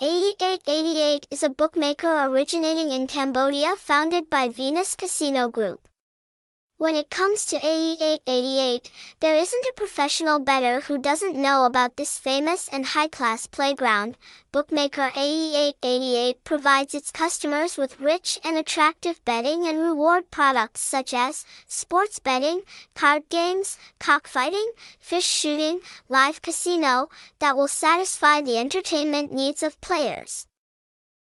AE888 is a bookmaker originating in Cambodia founded by Venus Casino Group. When it comes to AE888, there isn't a professional bettor who doesn't know about this famous and high-class playground. Bookmaker AE888 provides its customers with rich and attractive betting and reward products such as sports betting, card games, cockfighting, fish shooting, live casino that will satisfy the entertainment needs of players.